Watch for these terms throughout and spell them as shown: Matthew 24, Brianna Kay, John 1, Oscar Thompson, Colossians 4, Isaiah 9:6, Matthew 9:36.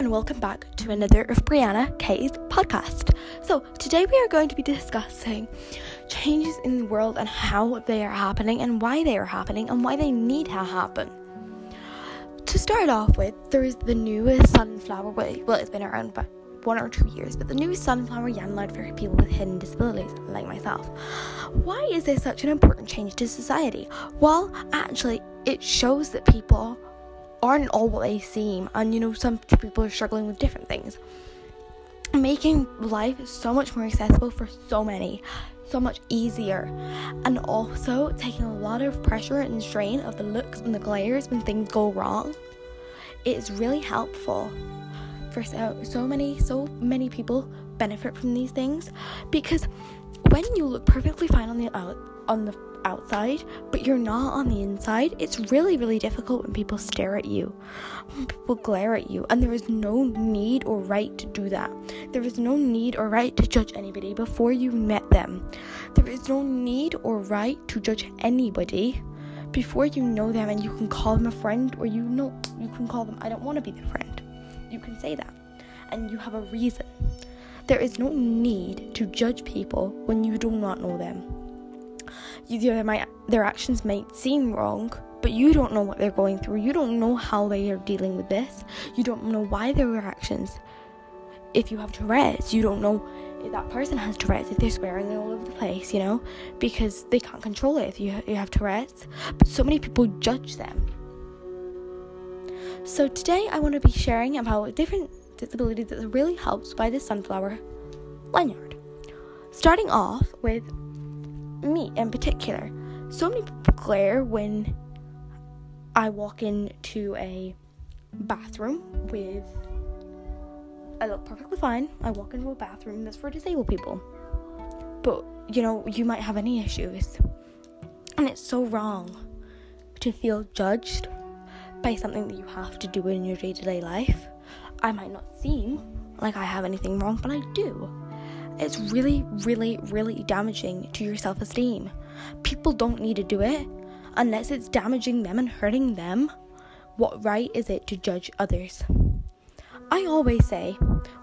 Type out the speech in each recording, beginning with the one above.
And welcome back to another of Brianna Kay's podcast. So today we are going to be discussing changes in the world and how they are happening and why they are happening and why they need to happen. To start off with, there is the newest sunflower, well it's been around for 1 or 2 years, but the newest sunflower yam allowed for people with hidden disabilities like myself. Why is this such an important change to society? Well, actually it shows that people aren't all what they seem, and some people are struggling with different things, making life so much more accessible for so many, so much easier, and also taking a lot of pressure and strain of the looks and the glares when things go wrong. It's really helpful for so many people benefit from these things, because when you look perfectly fine on the outside but you're not on the inside, it's really difficult when people stare at you, when people glare at you, and there is no need or right to do that. There is no need or right to judge anybody before you met them. There is no need or right to judge anybody before you know them, and you can call them a friend, or you can call them, I don't want to be their friend. You can say that, and you have a reason. There is no need to judge people when you do not know them. Their actions might seem wrong, but you don't know what they're going through. You don't know how they are dealing with this. You don't know why their actions. If you have Tourette's, you don't know if that person has Tourette's, if they're swearing all over the place, because they can't control it if you have Tourette's. But so many people judge them. So today I want to be sharing about different disabilities that are really helped by this sunflower lanyard. Starting off with me in particular. So many people glare when I walk into a bathroom with... I look perfectly fine. I walk into a bathroom that's for disabled people. But, you might have any issues. And it's so wrong to feel judged by something that you have to do in your day-to-day life. I might not seem like I have anything wrong, but I do. It's really damaging to your self-esteem. People don't need to do it unless it's damaging them and hurting them. What right is it to judge others? I always say,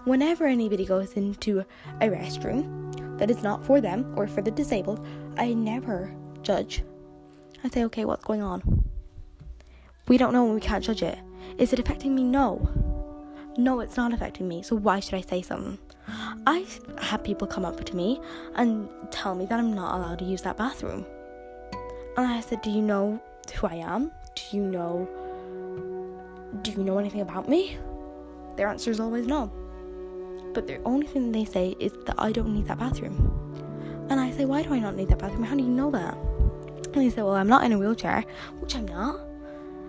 whenever anybody goes into a restroom that is not for them or for the disabled, I never judge. I say, okay, what's going on? We don't know and we can't judge it. Is it affecting me? No, it's not affecting me, so why should I say something? I've had people come up to me and tell me that I'm not allowed to use that bathroom. And I said, do you know who I am? Do you know anything about me? Their answer is always no. But the only thing they say is that I don't need that bathroom. And I say, why do I not need that bathroom? How do you know that? And they say, well, I'm not in a wheelchair, which I'm not.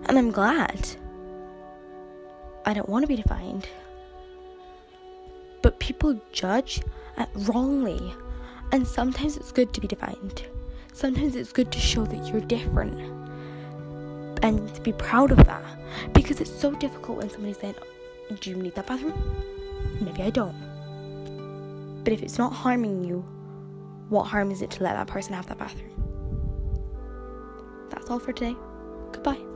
And I'm glad. I don't want to be defined. But people judge wrongly, and sometimes it's good to be defined. Sometimes it's good to show that you're different and to be proud of that, because it's so difficult when somebody's saying, do you need that bathroom? Maybe I don't. But if it's not harming you, what harm is it to let that person have that bathroom? That's all for today. Goodbye.